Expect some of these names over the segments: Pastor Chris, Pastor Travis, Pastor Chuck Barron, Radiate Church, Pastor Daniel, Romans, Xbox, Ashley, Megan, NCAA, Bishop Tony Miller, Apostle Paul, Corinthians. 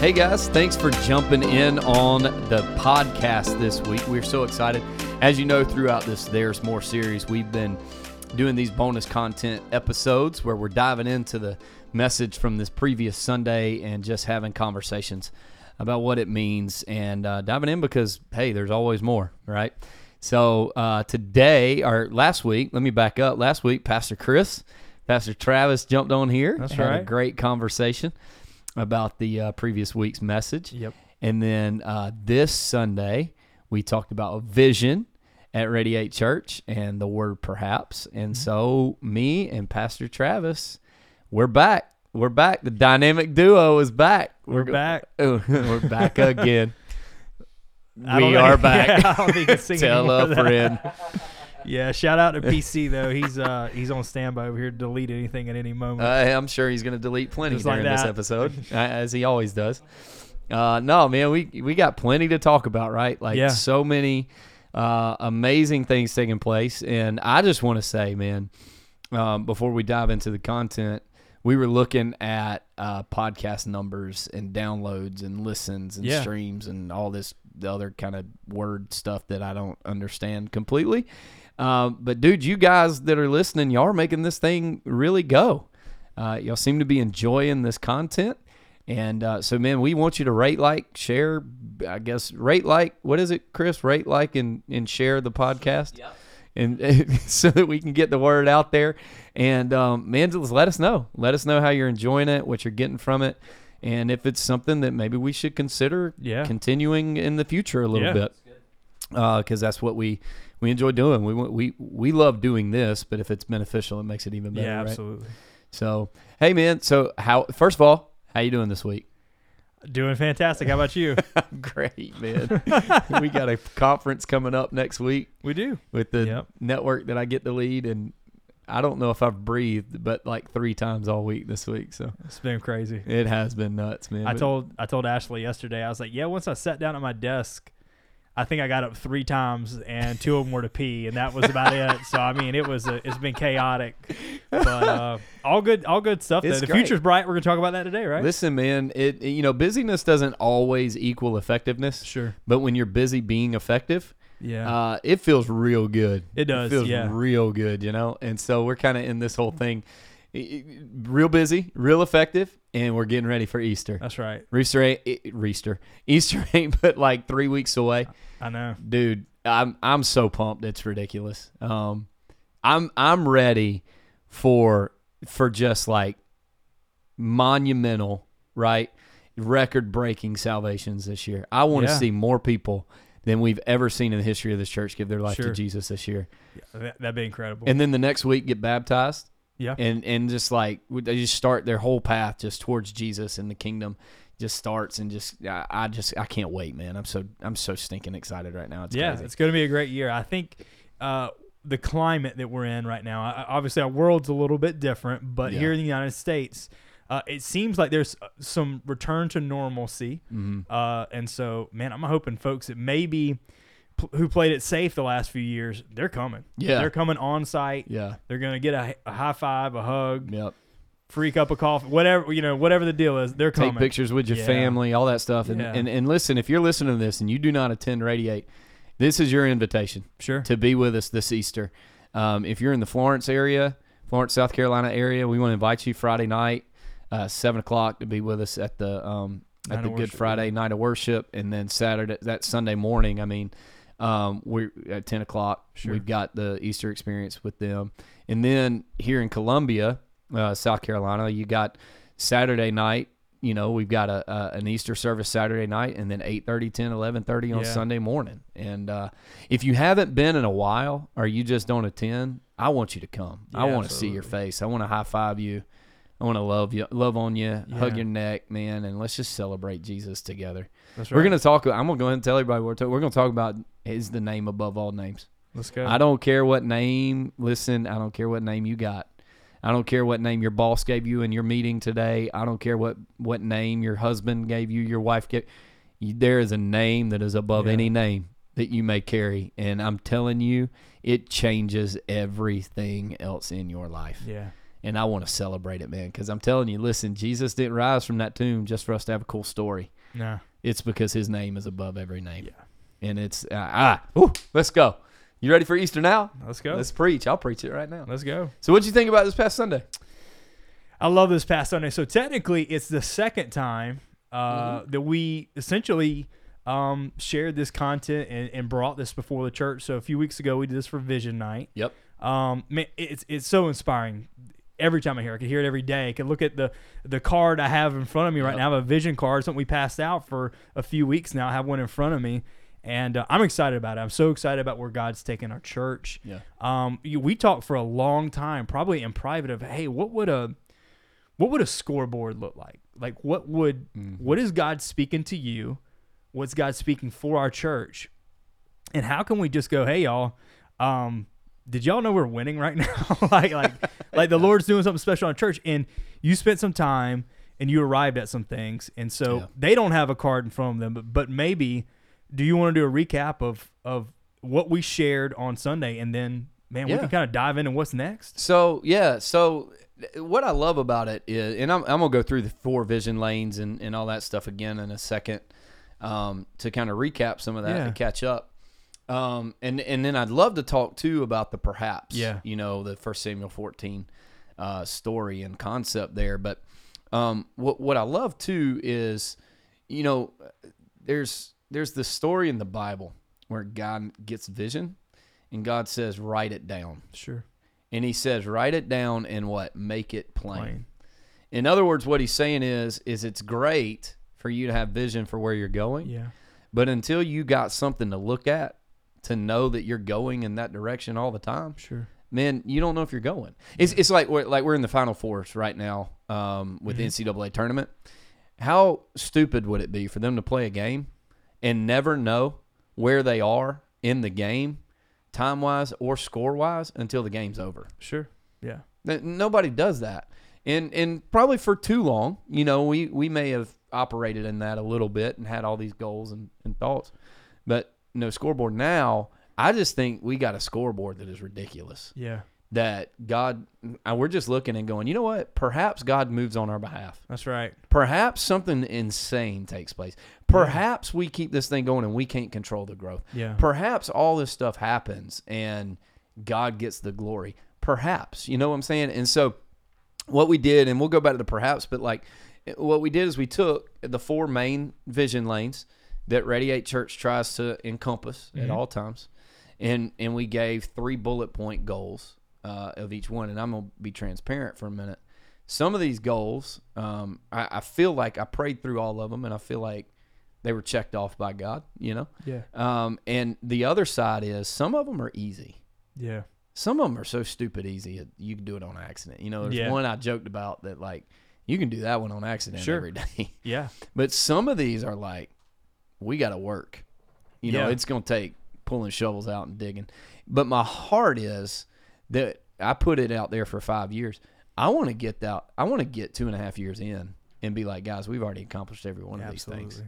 Hey guys, thanks for jumping in on the podcast this week. We're so excited. As you know, throughout this There's More series, we've been doing these bonus content episodes where we're diving into the message from this previous Sunday and just having conversations about what it means and diving in because, hey, there's always more, right? So last week, Pastor Chris, Pastor Travis jumped on here. That's right. Had a great conversation about the previous week's message. Yep. And then this Sunday, we talked about vision at Radiate Church and the word perhaps. And so me and Pastor Travis, we're back. The dynamic duo is back. We're back again. We are back. Yeah, I don't think it's singing. Tell a friend. Yeah, shout out to PC though. He's on standby over here to delete anything at any moment. I'm sure he's going to delete plenty during this episode, as he always does. No, man, we got plenty to talk about, right? So many amazing things taking place, and I just want to say, man, before we dive into the content, we were looking at podcast numbers and downloads and listens and streams and all this other kind of word stuff that I don't understand completely. But, dude, you guys that are listening, y'all are making this thing really go. Y'all seem to be enjoying this content. And so, man, we want you to rate, like, share, I guess, rate, like, what is it, Chris? Rate, like, and share the podcast. Yep. And so that we can get the word out there. And, man, just let us know. Let us know how you're enjoying it, what you're getting from it, and if it's something that maybe we should consider continuing in the future a little bit. Because that's what we enjoy doing. We love doing this, but if it's beneficial, it makes it even better. Yeah, absolutely. Right? So, hey, man, first of all, how you doing this week? Doing fantastic. How about you? Great, man. We got a conference coming up next week. We do. With the network that I get to lead, and I don't know if I've breathed, but like 3 times all week this week. So it's been crazy. It has been nuts, man. I told Ashley yesterday, I was like, once I sat down at my desk, I think I got up 3 times and 2 of them were to pee, and that was about it. So I mean, it's been chaotic, but all good stuff. Though. The future's bright. We're gonna talk about that today, right? Listen, man, busyness doesn't always equal effectiveness. Sure, but when you're busy being effective, it feels real good. It does. It feels real good, you know. And so we're kind of in this whole thing, real busy, real effective. And we're getting ready for Easter. That's right. Easter ain't but like 3 weeks away. I know. Dude, I'm so pumped. It's ridiculous. I'm ready for just like monumental, right? Record-breaking salvations this year. I want to see more people than we've ever seen in the history of this church give their life to Jesus this year. Yeah, that'd be incredible. And then the next week get baptized. Yeah, and just like they just start their whole path just towards Jesus and the kingdom, just starts and just I can't wait, man. I'm so stinking excited right now. It's crazy. It's gonna be a great year. I think the climate that we're in right now, obviously our world's a little bit different, but here in the United States, it seems like there's some return to normalcy, and so man, I'm hoping folks that maybe who played it safe the last few years, they're coming. Yeah. They're coming on site. Yeah. They're going to get a high five, a hug, free cup of coffee, whatever the deal is, they're coming. Take pictures with your family, all that stuff. And, and listen, if you're listening to this and you do not attend Radiate, this is your invitation to be with us this Easter. If you're in the Florence, South Carolina area, we want to invite you Friday night, 7:00 to be with us at the Good Friday night of worship. And then Sunday morning, we're at 10 o'clock. Sure. We've got the Easter experience with them. And then here in Columbia, South Carolina, you got Saturday night. You know, we've got an Easter service Saturday night and then 8:30, 10, 11:30 on Sunday morning. And if you haven't been in a while or you just don't attend, I want you to come. Yeah, I want to see your face. I want to high five you. I want to love on you, hug your neck, man, and let's just celebrate Jesus together. That's right. We're going to talk. I'm going to go ahead and tell everybody we're going to talk about is the name above all names. Let's go. I don't care what name. Listen, I don't care what name you got. I don't care what name your boss gave you in your meeting today. I don't care what name your husband gave you, your wife gave you. There is a name that is above any name that you may carry, and I'm telling you, it changes everything else in your life. Yeah. And I want to celebrate it, man, because I'm telling you, listen, Jesus didn't rise from that tomb just for us to have a cool story. Nah. It's because his name is above every name. Yeah. And it's, let's go. You ready for Easter now? Let's go. Let's preach. I'll preach it right now. Let's go. So what'd you think about this past Sunday? I love this past Sunday. So technically, it's the second time that we essentially shared this content and brought this before the church. So a few weeks ago, we did this for Vision Night. Yep. Man, it's so inspiring. Every time I hear it, I can hear it every day. I can look at the card I have in front of me right now. I have a vision card, something we passed out for a few weeks now. I have one in front of me, and I'm excited about it. I'm so excited about where God's taking our church. Yeah. We talked for a long time, probably in private, of, hey, what would a scoreboard look like? Like, what is God speaking to you? What's God speaking for our church? And how can we just go, hey, y'all, did y'all know we're winning right now? like the Lord's doing something special in church, and you spent some time and you arrived at some things. And so they don't have a card in front of them, but maybe do you want to do a recap of what we shared on Sunday? And then, man, we can kind of dive into what's next. So what I love about it is, and I'm going to go through the four vision lanes and all that stuff again in a second, to kind of recap some of that and catch up. And then I'd love to talk too about the perhaps, you know, the 1 Samuel 14 story and concept there. But what I love too is, you know, there's the story in the Bible where God gets vision and God says, write it down. Sure. And he says, write it down and what? Make it plain. In other words, what he's saying is it's great for you to have vision for where you're going. Yeah. But until you got something to look at, to know that you're going in that direction all the time, sure, man, you don't know if you're going. It's like we're in the Final Four right now with the NCAA tournament. How stupid would it be for them to play a game and never know where they are in the game, time-wise or score-wise, until the game's over? Sure, yeah. Nobody does that. And probably for too long, you know, we may have operated in that a little bit and had all these goals and thoughts. But no scoreboard. Now, I just think we got a scoreboard that is ridiculous. Yeah. That God, we're just looking and going, you know what? Perhaps God moves on our behalf. That's right. Perhaps something insane takes place. Perhaps we keep this thing going and we can't control the growth. Yeah. Perhaps all this stuff happens and God gets the glory. Perhaps. You know what I'm saying? And so what we did, and we'll go back to the perhaps, but like what we did is we took the four main vision lanes that Radiate Church tries to encompass at all times, and we gave three bullet point goals of each one. And I'm going to be transparent for a minute. Some of these goals, I feel like I prayed through all of them, and I feel like they were checked off by God, you know? Yeah. And the other side is some of them are easy. Yeah. Some of them are so stupid easy, you can do it on accident. You know, there's one I joked about that, like, you can do that one on accident every day. Yeah. But some of these are like, we got to work. You know, it's going to take pulling shovels out and digging. But my heart is that I put it out there for 5 years. I want to get that. I want to get 2.5 years in and be like, guys, we've already accomplished every one of these things.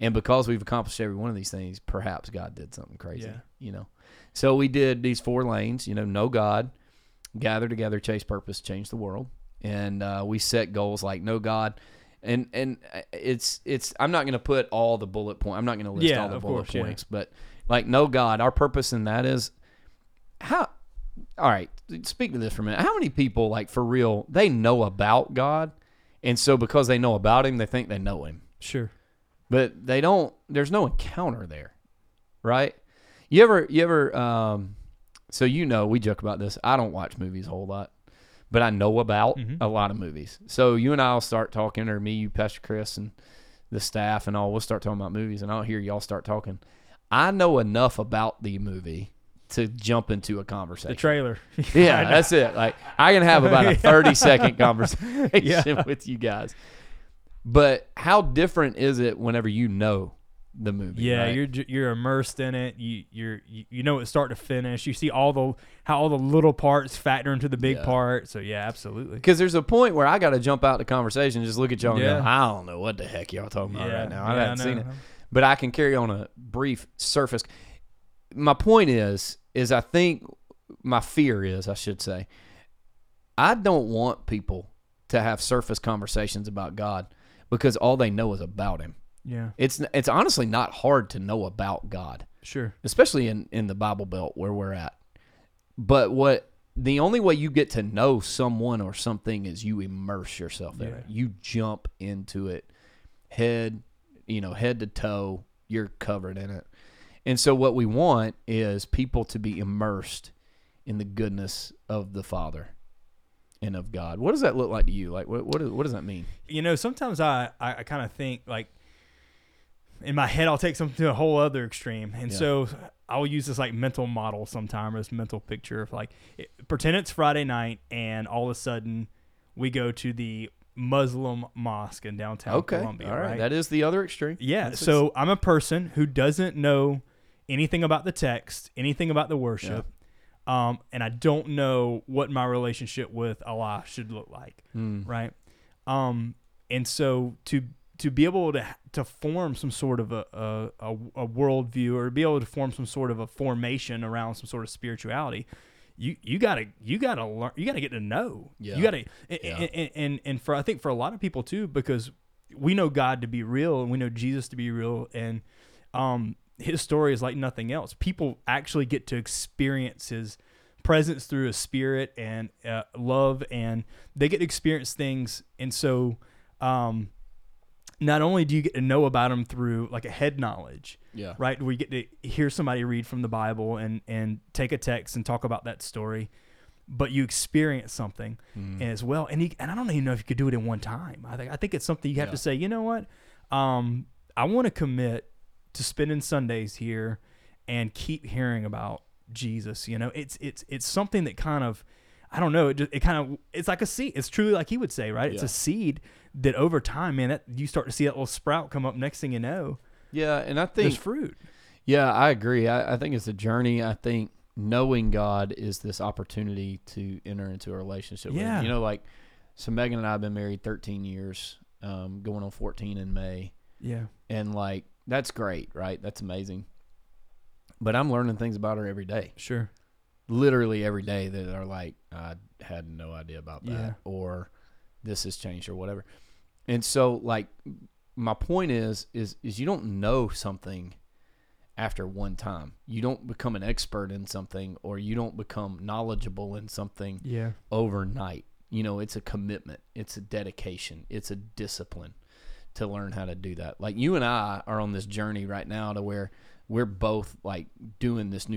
And because we've accomplished every one of these things, perhaps God did something crazy, you know. So we did these four lanes, you know God, gather together, chase purpose, change the world. And we set goals like know God. And it's I'm not going to put all the bullet points. I'm not going to list all the bullet points. But like know God, our purpose in that is how – all right, speak to this for a minute. How many people, like for real, they know about God, and so because they know about him, they think they know him? Sure. But they don't. There's no encounter there, right? You ever? So you know, we joke about this. I don't watch movies a whole lot, but I know about a lot of movies. So you and I'll start talking, or me, you, Pastor Chris, and the staff, and all. We'll start talking about movies, and I'll hear y'all start talking. I know enough about the movie to jump into a conversation. The trailer. Yeah, that's it. Like I can have about a 30-second conversation with you guys. But how different is it whenever you know the movie? Yeah, right? You're immersed in it. You know it start to finish. You see all the little parts factor into the big part. So yeah, absolutely. Because there's a point where I got to jump out the conversation and just look at y'all and go, I don't know what the heck y'all talking about right now. I haven't seen it, but I can carry on a brief surface. My point is I think my fear is I should say I don't want people to have surface conversations about God because all they know is about Him. Yeah. It's honestly not hard to know about God. Sure. Especially in the Bible Belt where we're at. But the only way you get to know someone or something is you immerse yourself in it. You jump into it head to toe, you're covered in it. And so what we want is people to be immersed in the goodness of the Father and of God. What does that look like to you? Like, what does that mean? You know, sometimes I kind of think, like, in my head, I'll take something to a whole other extreme. And so I'll use this, like, mental model sometime, or this mental picture of, like, pretend it's Friday night and all of a sudden we go to the Muslim mosque in downtown Columbia. All right. That is the other extreme. Yeah. So I'm a person who doesn't know anything about the text, anything about the worship. Yeah. And I don't know what my relationship with Allah should look like. Mm. Right. And so to be able to form some sort of a worldview, or be able to form some sort of a formation around some sort of spirituality, you gotta learn, you gotta get to know. Yeah. You gotta, and for, I think for a lot of people too, because we know God to be real and we know Jesus to be real, and His story is like nothing else. People actually get to experience His presence through His Spirit and love, and they get to experience things. And so, not only do you get to know about Him through, like, a head knowledge, right? We get to hear somebody read from the Bible and take a text and talk about that story, but you experience something as well. And I don't even know if you could do it in one time. I think it's something you have to say, you know what? I want to commit to spending Sundays here and keep hearing about Jesus. You know, it's something that kind of, I don't know. It's like a seed. It's truly, like he would say, right? It's a seed that over time, man, you start to see that little sprout come up. Next thing you know, and I think there's fruit. Yeah, I agree. I think it's a journey. I think knowing God is this opportunity to enter into a relationship with Him. You know, like, so Megan and I have been married 13 years, going on 14 in May. Yeah, and like that's great, right? That's amazing. But I'm learning things about her every day. Sure. Literally every day that are like, I had no idea about that, or this has changed, or whatever. And so, like, my point is you don't know something after one time. You don't become an expert in something, or you don't become knowledgeable in something overnight. You know, it's a commitment. It's a dedication. It's a discipline to learn how to do that. Like, you and I are on this journey right now to where we're both, like, doing this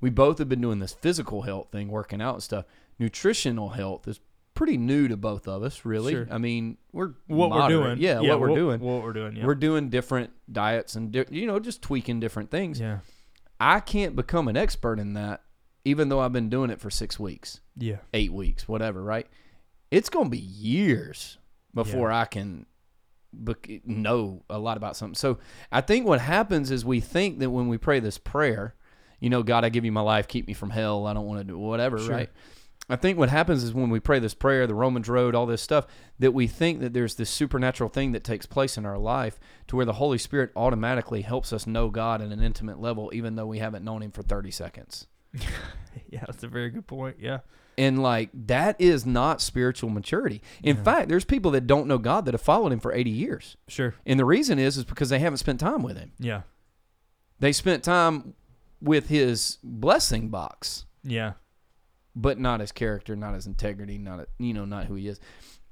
we both have been doing this physical health thing, working out and stuff. Nutritional health is pretty new to both of us, really. Sure. I mean, we're doing. Yeah. We're doing different diets and, just tweaking different things. Yeah. I can't become an expert in that, even though I've been doing it for 6 weeks, 8 weeks, whatever, right? It's going to be years before I can know a lot about something. So I think what happens is we think that when we pray this prayer, you know, God, I give you my life, keep me from hell, I don't want to do whatever, right? I think what happens is when we pray this prayer, the Romans Road, all this stuff, that we think that there's this supernatural thing that takes place in our life to where the Holy Spirit automatically helps us know God at an intimate level, even though we haven't known Him for 30 seconds. Yeah, that's a very good point. Yeah. And, like, that is not spiritual maturity. In fact, there's people that don't know God that have followed Him for 80 years. Sure. And the reason is because they haven't spent time with Him. Yeah. They spent time with His blessing box. Yeah. But not His character, not His integrity, not who He is.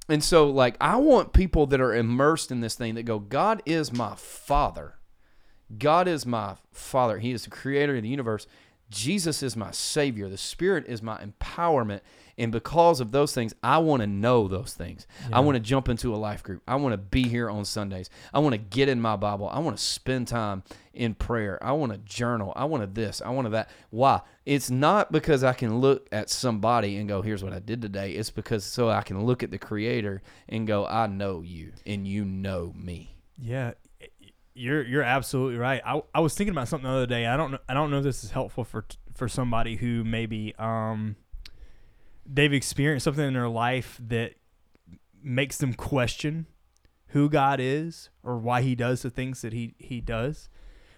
And so, like, I want people that are immersed in this thing that go, God is my Father. God is my Father. He is the creator of the universe. Jesus is my Savior. The Spirit is my empowerment. And because of those things, I want to know those things. Yeah. I want to jump into a life group. I want to be here on Sundays. I want to get in my Bible. I want to spend time in prayer. I want to journal. I want to this. I want to that. Why? It's not because I can look at somebody and go, here's what I did today. It's because so I can look at the Creator and go, I know you and you know me. Yeah. You're absolutely right. I was thinking about something the other day. I don't know if this is helpful for somebody who maybe they've experienced something in their life that makes them question who God is or why He does the things that He does.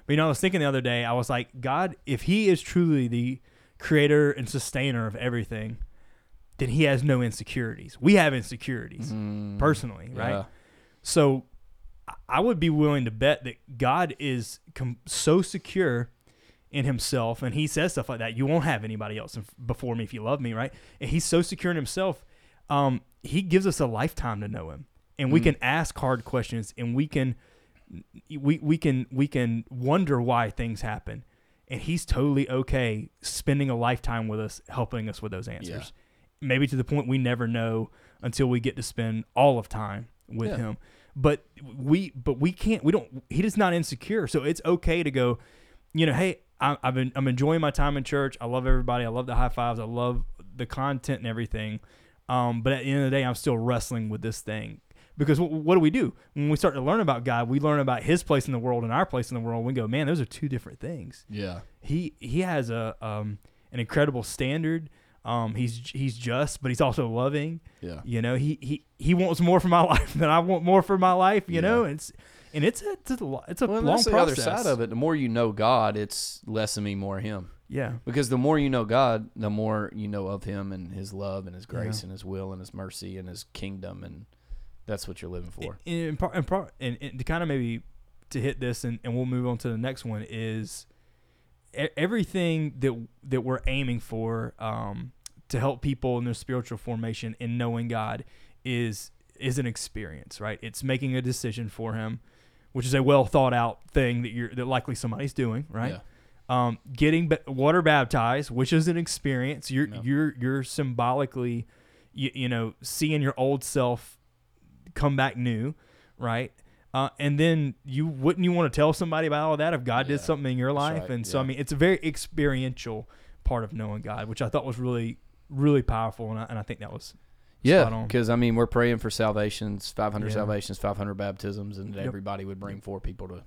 But, I was thinking the other day, I was like, God, if He is truly the creator and sustainer of everything, then he has no insecurities. We have insecurities personally, right? Yeah. So I would be willing to bet that God is so secure in himself, and he says stuff like that, you won't have anybody else before me if you love me, right? And he's so secure in himself, he gives us a lifetime to know him. And we can ask hard questions, and we can wonder why things happen. And he's totally okay spending a lifetime with us, helping us with those answers. Yeah. Maybe to the point we never know until we get to spend all of time with him. But we can't, we don't, he is not insecure. So it's okay to go, you know, hey, I'm enjoying my time in church. I love everybody. I love the high fives. I love the content and everything. But at the end of the day, I'm still wrestling with this thing. Because what do we do? When we start to learn about God, we learn about his place in the world and our place in the world. We go, man, those are two different things. Yeah. He has a an incredible standard. He's just, but he's also loving. Yeah. You know, he wants more for my life than I want more for my life, you know? It's a long process. The other side of it, the more you know God, it's less of me, more him. Yeah. Because the more you know God, the more you know of him and his love and his grace and his will and his mercy and his kingdom, and that's what you're living for. And to kind of maybe to hit this, and we'll move on to the next one, is everything that we're aiming for to help people in their spiritual formation in knowing God is an experience, right? It's making a decision for him, which is a well thought out thing that likely somebody's doing, right? Yeah. Getting water baptized, which is an experience. You're symbolically, you know, seeing your old self come back new, right? And then you want to tell somebody about all that if God did something in your life? Right. And so, I mean, it's a very experiential part of knowing God, which I thought was really, really powerful. And I think that was spot on. Because, I mean, we're praying for salvations, 500 salvations, 500 baptisms, and everybody would bring 4 people to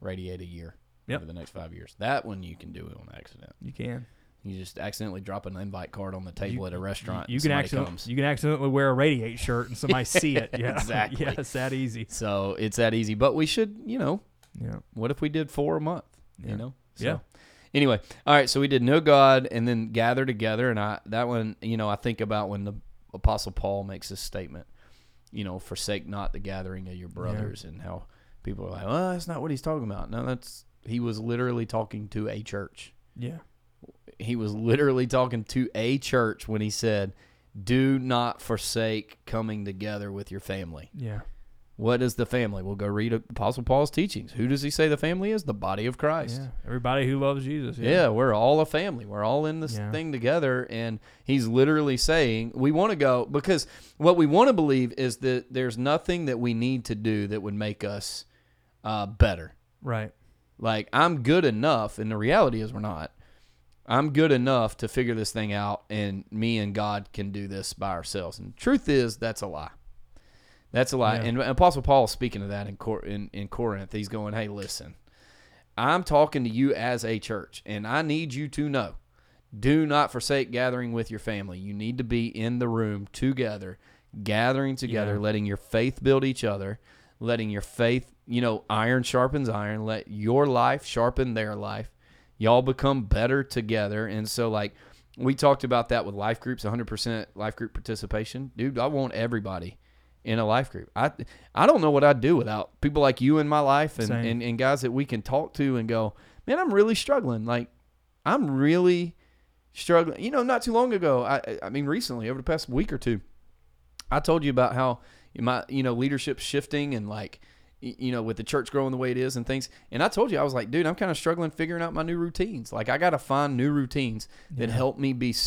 Radiate a year over the next 5 years. That one you can do it on accident. You can. You just accidentally drop an invite card on the table at a restaurant. You can accidentally wear a Radiate shirt and somebody see it. Yeah, exactly. Yeah, it's that easy. So it's that easy. But we should, you know, what if we did 4 a month? Yeah. You know? So, anyway, all right, so we did know God and then gather together. And that one, you know, I think about when the Apostle Paul makes this statement, you know, forsake not the gathering of your brothers, and how people are like, well, that's not what he's talking about. No, he was literally talking to a church. Yeah. He was literally talking to a church when he said, do not forsake coming together with your family. Yeah. What is the family? We'll go read Apostle Paul's teachings. Who does he say the family is? The body of Christ. Yeah. Everybody who loves Jesus. Yeah. We're all a family. We're all in this thing together. And he's literally saying we want to go, because what we want to believe is that there's nothing that we need to do that would make us better. Right. Like, I'm good enough, and the reality is we're not. I'm good enough to figure this thing out, and me and God can do this by ourselves. And the truth is, that's a lie. That's a lie. Yeah. And Apostle Paul is speaking of that in Corinth. He's going, hey, listen, I'm talking to you as a church, and I need you to know, do not forsake gathering with your family. You need to be in the room together, gathering together, letting your faith build each other, letting your faith, you know, iron sharpens iron, let your life sharpen their life. Y'all become better together. And so, like, we talked about that with life groups, 100% life group participation. Dude, I want everybody in a life group. I don't know what I'd do without people like you in my life and guys that we can talk to and go, man, I'm really struggling. Like, I'm really struggling. You know, not too long ago, I mean, recently, over the past week or two, I told you about how my, you know, leadership's shifting and, like, you know, with the church growing the way it is and things. And I told you, I was like, dude, I'm kind of struggling figuring out my new routines. Like, I got to find new routines that help me be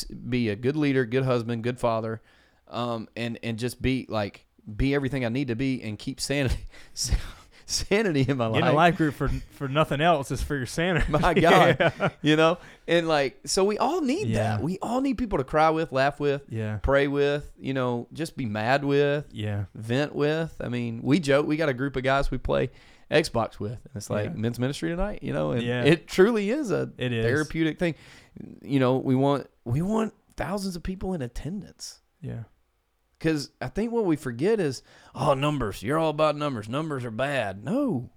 a good leader, good husband, good father, and just be everything I need to be and keep sanity in my life. In a life group for nothing else is for your sanity. My God. Yeah. You know? And, like, so we all need that. We all need people to cry with, laugh with, pray with, you know, just be mad with, vent with. I mean, we joke. We got a group of guys we play Xbox with. And it's like men's ministry tonight, you know? And it truly is a therapeutic thing. You know, we want thousands of people in attendance. Yeah. Because I think what we forget is, oh, numbers. You're all about numbers. Numbers are bad. No.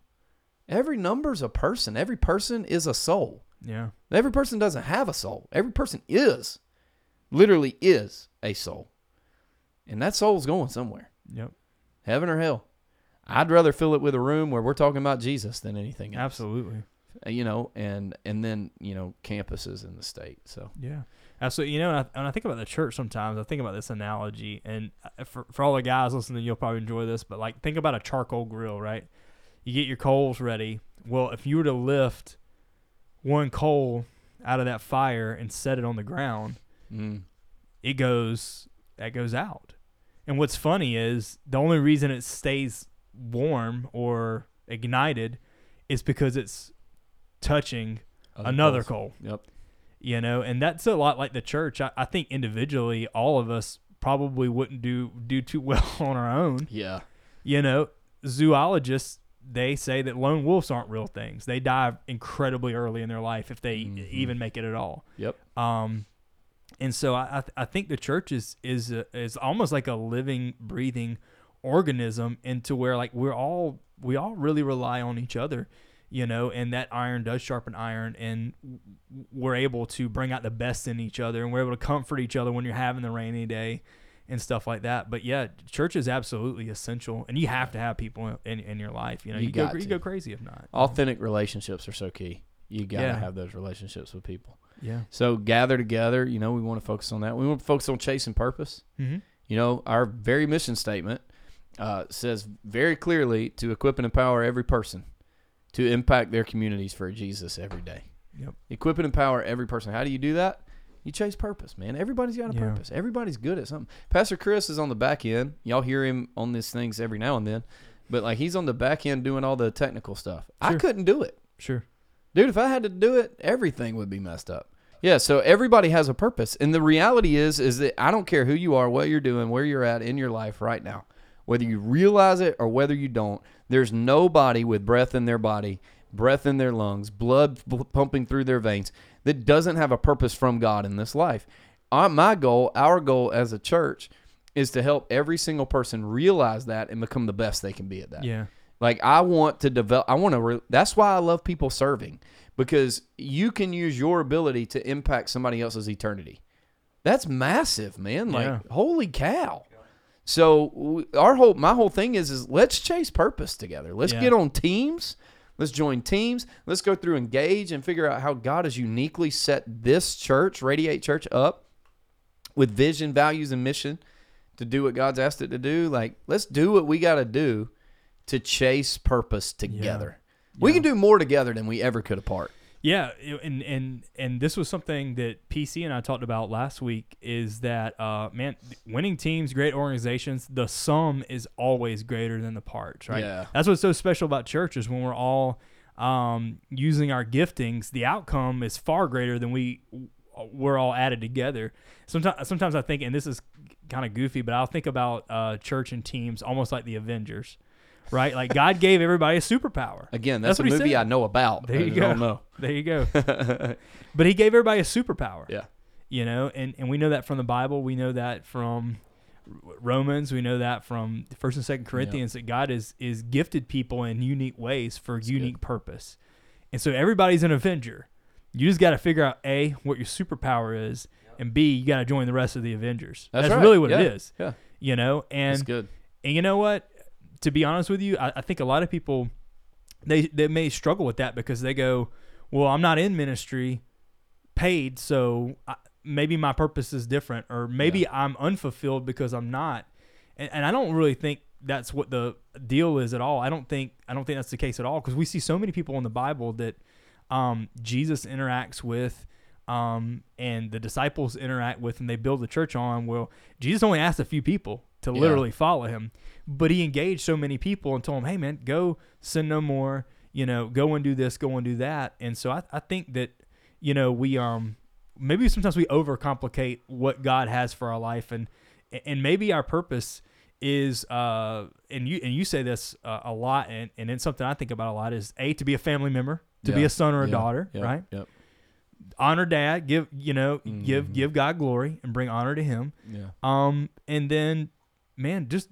Every number's a person. Every person is a soul. Yeah. Every person doesn't have a soul. Every person is. literally is a soul. And that soul's going somewhere. Yep. Heaven or hell. I'd rather fill it with a room where we're talking about Jesus than anything else. Absolutely. You know, and then, you know, campuses in the state. So yeah. Absolutely. You know, and I think about the church sometimes. I think about this analogy. And for all the guys listening, you'll probably enjoy this. But, like, think about a charcoal grill, right? You get your coals ready. Well, if you were to lift one coal out of that fire and set it on the ground, it goes out. And what's funny is the only reason it stays warm or ignited is because it's touching another coal. Yep. You know, and that's a lot like the church. I think individually, all of us probably wouldn't do too well on our own. Yeah. You know, zoologists, they say that lone wolves aren't real things. They die incredibly early in their life if they even make it at all. Yep. And so I think the church is almost like a living, breathing organism, into where, like, we all really rely on each other, you know, and that iron does sharpen iron, and we're able to bring out the best in each other, and we're able to comfort each other when you're having the rainy day and stuff like that. But yeah, church is absolutely essential, and you have to have people in your life. You know, you go crazy if not. Authentic relationships are so key. You got to have those relationships with people. Yeah. So gather together. You know, we want to focus on that. We want to focus on chasing purpose. Mm-hmm. You know, our very mission statement says very clearly to equip and empower every person to impact their communities for Jesus every day. Yep. Equip and empower every person. How do you do that? You chase purpose, man. Everybody's got a purpose. Everybody's good at something. Pastor Chris is on the back end. Y'all hear him on these things every now and then. But, like, he's on the back end doing all the technical stuff. Sure. I couldn't do it. Sure. Dude, if I had to do it, everything would be messed up. Yeah, so everybody has a purpose. And the reality is that I don't care who you are, what you're doing, where you're at in your life right now, whether you realize it or whether you don't, there's nobody with breath in their body, breath in their lungs, blood pumping through their veins that doesn't have a purpose from God in this life. Our goal as a church is to help every single person realize that and become the best they can be at that. Yeah. Like, that's why I love people serving, because you can use your ability to impact somebody else's eternity. That's massive, man. Like, holy cow. So my whole thing is let's chase purpose together. Let's get on teams. Let's join teams. Let's go through, engage, and figure out how God has uniquely set this church, Radiate Church, up with vision, values, and mission to do what God's asked it to do. Like, let's do what we got to do to chase purpose together. Yeah. We can do more together than we ever could apart. Yeah, and this was something that PC and I talked about last week, is that, winning teams, great organizations, the sum is always greater than the parts, right? Yeah. That's what's so special about church, is when we're all using our giftings, the outcome is far greater than we're all added together. Sometimes I think, and this is kind of goofy, but I'll think about church and teams almost like the Avengers. Right? Like, God gave everybody a superpower. Again, that's a movie I know about. There you go. I don't know. There you go. But he gave everybody a superpower. Yeah. You know, and we know that from the Bible. We know that from Romans. We know that from 1 and 2 Corinthians, that God is gifted people in unique ways for unique purpose. And so everybody's an Avenger. You just got to figure out, A, what your superpower is, and B, you got to join the rest of the Avengers. That's really what it is. Yeah. You know, and that's good. And you know what? To be honest with you, I think a lot of people, they may struggle with that, because they go, well, I'm not in ministry paid, so maybe my purpose is different, or maybe I'm unfulfilled because I'm not. And I don't really think that's what the deal is at all. I don't think that's the case at all, because we see so many people in the Bible that Jesus interacts with, and the disciples interact with, and they build the church on. Well, Jesus only asked a few people to literally follow him. But he engaged so many people and told them, hey, man, go sin no more, you know, go and do this, go and do that. And so I think that, you know, we maybe sometimes we overcomplicate what God has for our life. And maybe our purpose is, and you say this a lot, and it's something I think about a lot, is A, to be a family member, to be a son or a daughter, right? Yep. Honor dad, give God glory and bring honor to him. Yeah. And then, man, just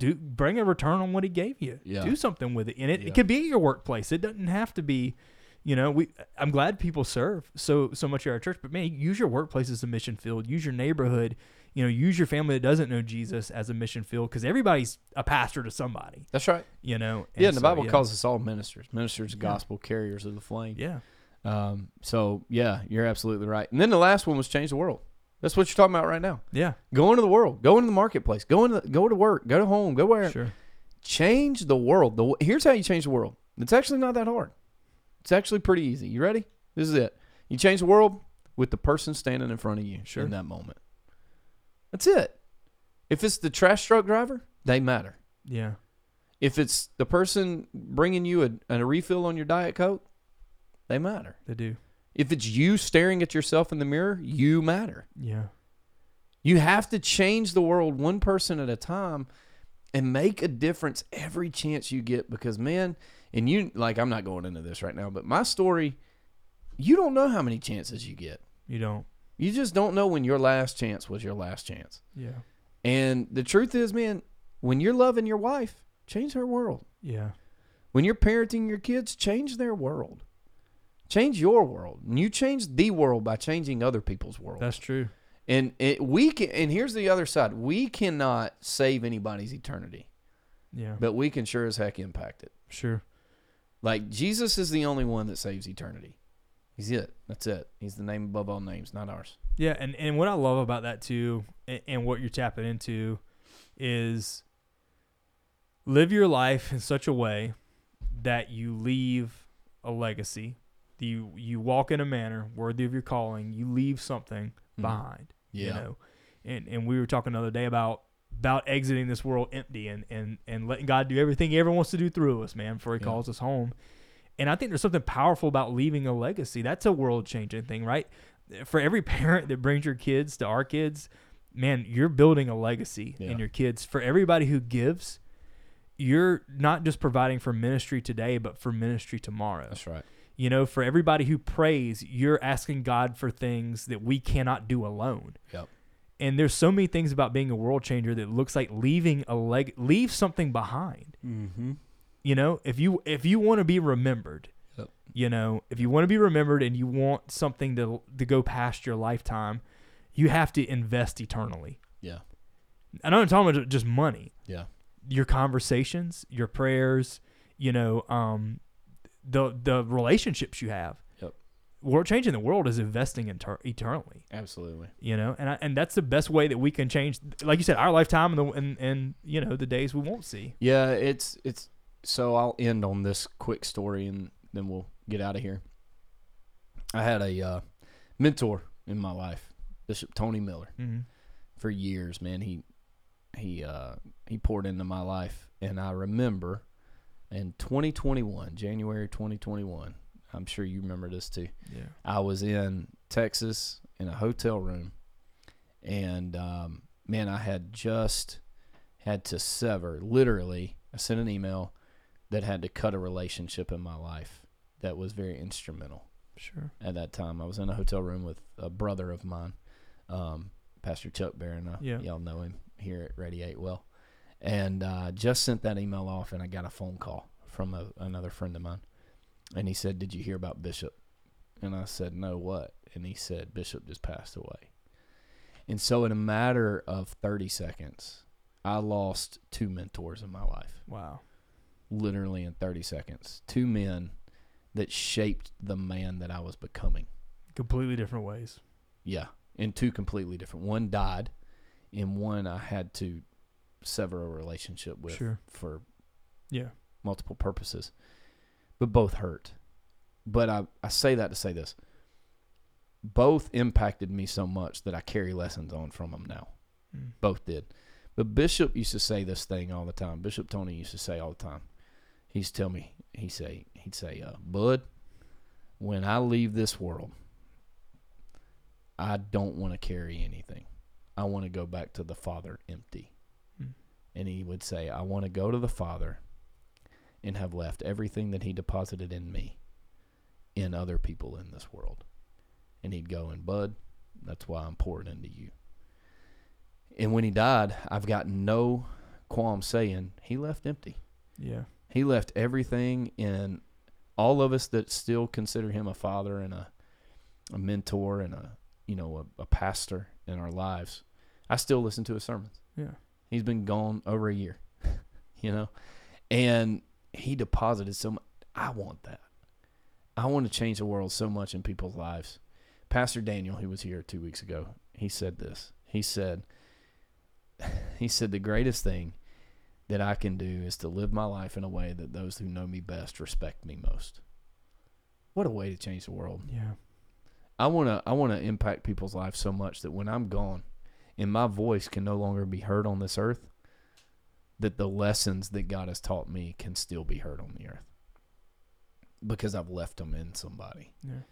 bring a return on what he gave you. Do something with it. And it could be at your workplace. It doesn't have to be, You know, I'm glad people serve so much at our church, but man, use your workplace as a mission field, use your neighborhood, you know, use your family that doesn't know Jesus as a mission field, because everybody's a pastor to somebody. That's right. You know? And yeah, and the Bible calls us all ministers of the gospel, carriers of the flame. Yeah. So, yeah, you're absolutely right. And then the last one was change the world. That's what you're talking about right now. Yeah. Go into the world. Go into the marketplace. Go to work. Go to home. Go where? Sure. Change the world. Here's how you change the world. It's actually not that hard. It's actually pretty easy. You ready? This is it. You change the world with the person standing in front of you in that moment. That's it. If it's the trash truck driver, they matter. Yeah. If it's the person bringing you a refill on your Diet Coke, they matter. They do. If it's you staring at yourself in the mirror, you matter. Yeah. You have to change the world one person at a time and make a difference every chance you get, because, man, and you, like, I'm not going into this right now, but my story, you don't know how many chances you get. You don't. You just don't know when your last chance was your last chance. Yeah. And the truth is, man, when you're loving your wife, change her world. Yeah. When you're parenting your kids, change their world. Change your world. And you change the world by changing other people's world. That's true. And here's the other side. We cannot save anybody's eternity. Yeah. But we can sure as heck impact it. Sure. Like, Jesus is the only one that saves eternity. He's it. That's it. He's the name above all names, not ours. Yeah, and what I love about that, too, and what you're tapping into is live your life in such a way that you leave a legacy. You walk in a manner worthy of your calling. You leave something behind. Yeah. You know? And we were talking the other day about exiting this world empty and letting God do everything he ever wants to do through us, man, before he calls us home. And I think there's something powerful about leaving a legacy. That's a world-changing thing, right? For every parent that brings your kids to our kids, man, you're building a legacy in your kids. For everybody who gives, you're not just providing for ministry today, but for ministry tomorrow. That's right. You know, for everybody who prays, you're asking God for things that we cannot do alone. Yep. And there's so many things about being a world changer that looks like leave something behind. Mm-hmm. You know, if you want to be remembered, you know, if you want to be remembered and you want something to go past your lifetime, you have to invest eternally. Yeah. I know I'm talking about just money. Yeah. Your conversations, your prayers, you know, the relationships you have. Yep. World changing the world is investing in eternally. Absolutely. You know, and that's the best way that we can change, like you said, our lifetime and you know, the days we won't see. Yeah, it's so I'll end on this quick story and then we'll get out of here. I had a mentor in my life, Bishop Tony Miller, for years. Man, he poured into my life, and I remember in 2021, January 2021. I'm sure you remember this too. Yeah, I was in Texas in a hotel room, and man, I had just had to sever. Literally, I sent an email that had to cut a relationship in my life that was very instrumental. Sure. At that time, I was in a hotel room with a brother of mine, Pastor Chuck Barron. Y'all know him here at Radiate well. And I just sent that email off, and I got a phone call from another friend of mine. And he said, "Did you hear about Bishop?" And I said, "No, what?" And he said, "Bishop just passed away." And so in a matter of 30 seconds, I lost two mentors in my life. Wow. Literally in 30 seconds. Two men that shaped the man that I was becoming. Completely different ways. Yeah, in two completely different. One died, and one I had to sever a relationship with for multiple purposes. But both hurt. But I say that to say this. Both impacted me so much that I carry lessons on from them now. Mm. Both did. But Bishop used to say this thing all the time. Bishop Tony used to say all the time. He'd tell me, he'd say, "Bud, when I leave this world, I don't want to carry anything. I want to go back to the Father empty." Mm. And he would say, "I want to go to the Father and have left everything that he deposited in me in other people in this world." And he'd go, "And Bud, that's why I'm pouring into you." And when he died, I've got no qualm saying he left empty. Yeah. He left everything in all of us that still consider him a father and a mentor and a pastor in our lives, I still listen to his sermons. Yeah. He's been gone over a year, and he deposited so much. I want that. I want to change the world so much in people's lives. Pastor Daniel, who was here 2 weeks ago, he said this. He said the greatest thing that I can do is to live my life in a way that those who know me best respect me most. What a way to change the world. Yeah. I want to impact people's lives so much that when I'm gone and my voice can no longer be heard on this earth, that the lessons that God has taught me can still be heard on the earth, because I've left them in somebody. Yeah.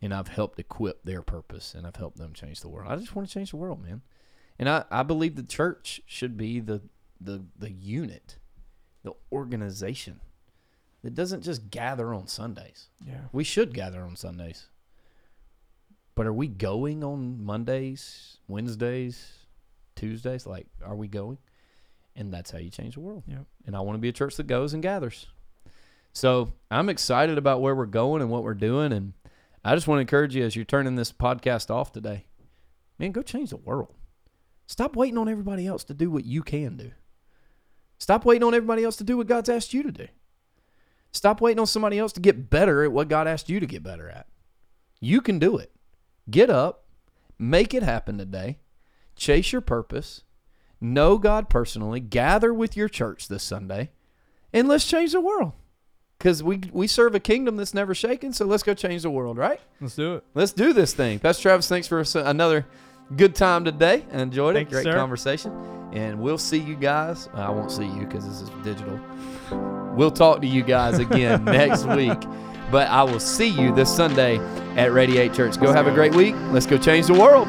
And I've helped equip their purpose, and I've helped them change the world. I just want to change the world, man. And I believe the church should be the unit, the organization that doesn't just gather on Sundays. Yeah. We should gather on Sundays. But are we going on Mondays, Wednesdays, Tuesdays? Like, are we going? And that's how you change the world. Yeah. And I want to be a church that goes and gathers. So I'm excited about where we're going and what we're doing. And I just want to encourage you, as you're turning this podcast off today, man, go change the world. Stop waiting on everybody else to do what you can do. Stop waiting on everybody else to do what God's asked you to do. Stop waiting on somebody else to get better at what God asked you to get better at. You can do it. Get up, make it happen today. Chase your purpose. Know God personally. Gather with your church this Sunday. And let's change the world. Because we serve a kingdom that's never shaken, so let's go change the world, right? Let's do it. Let's do this thing. Pastor Travis, thanks for another good time today. I enjoyed it. Great conversation. And we'll see you guys. I won't see you because this is digital. We'll talk to you guys again next week. But I will see you this Sunday at Radiate Church. Go have a great week. Let's go change the world.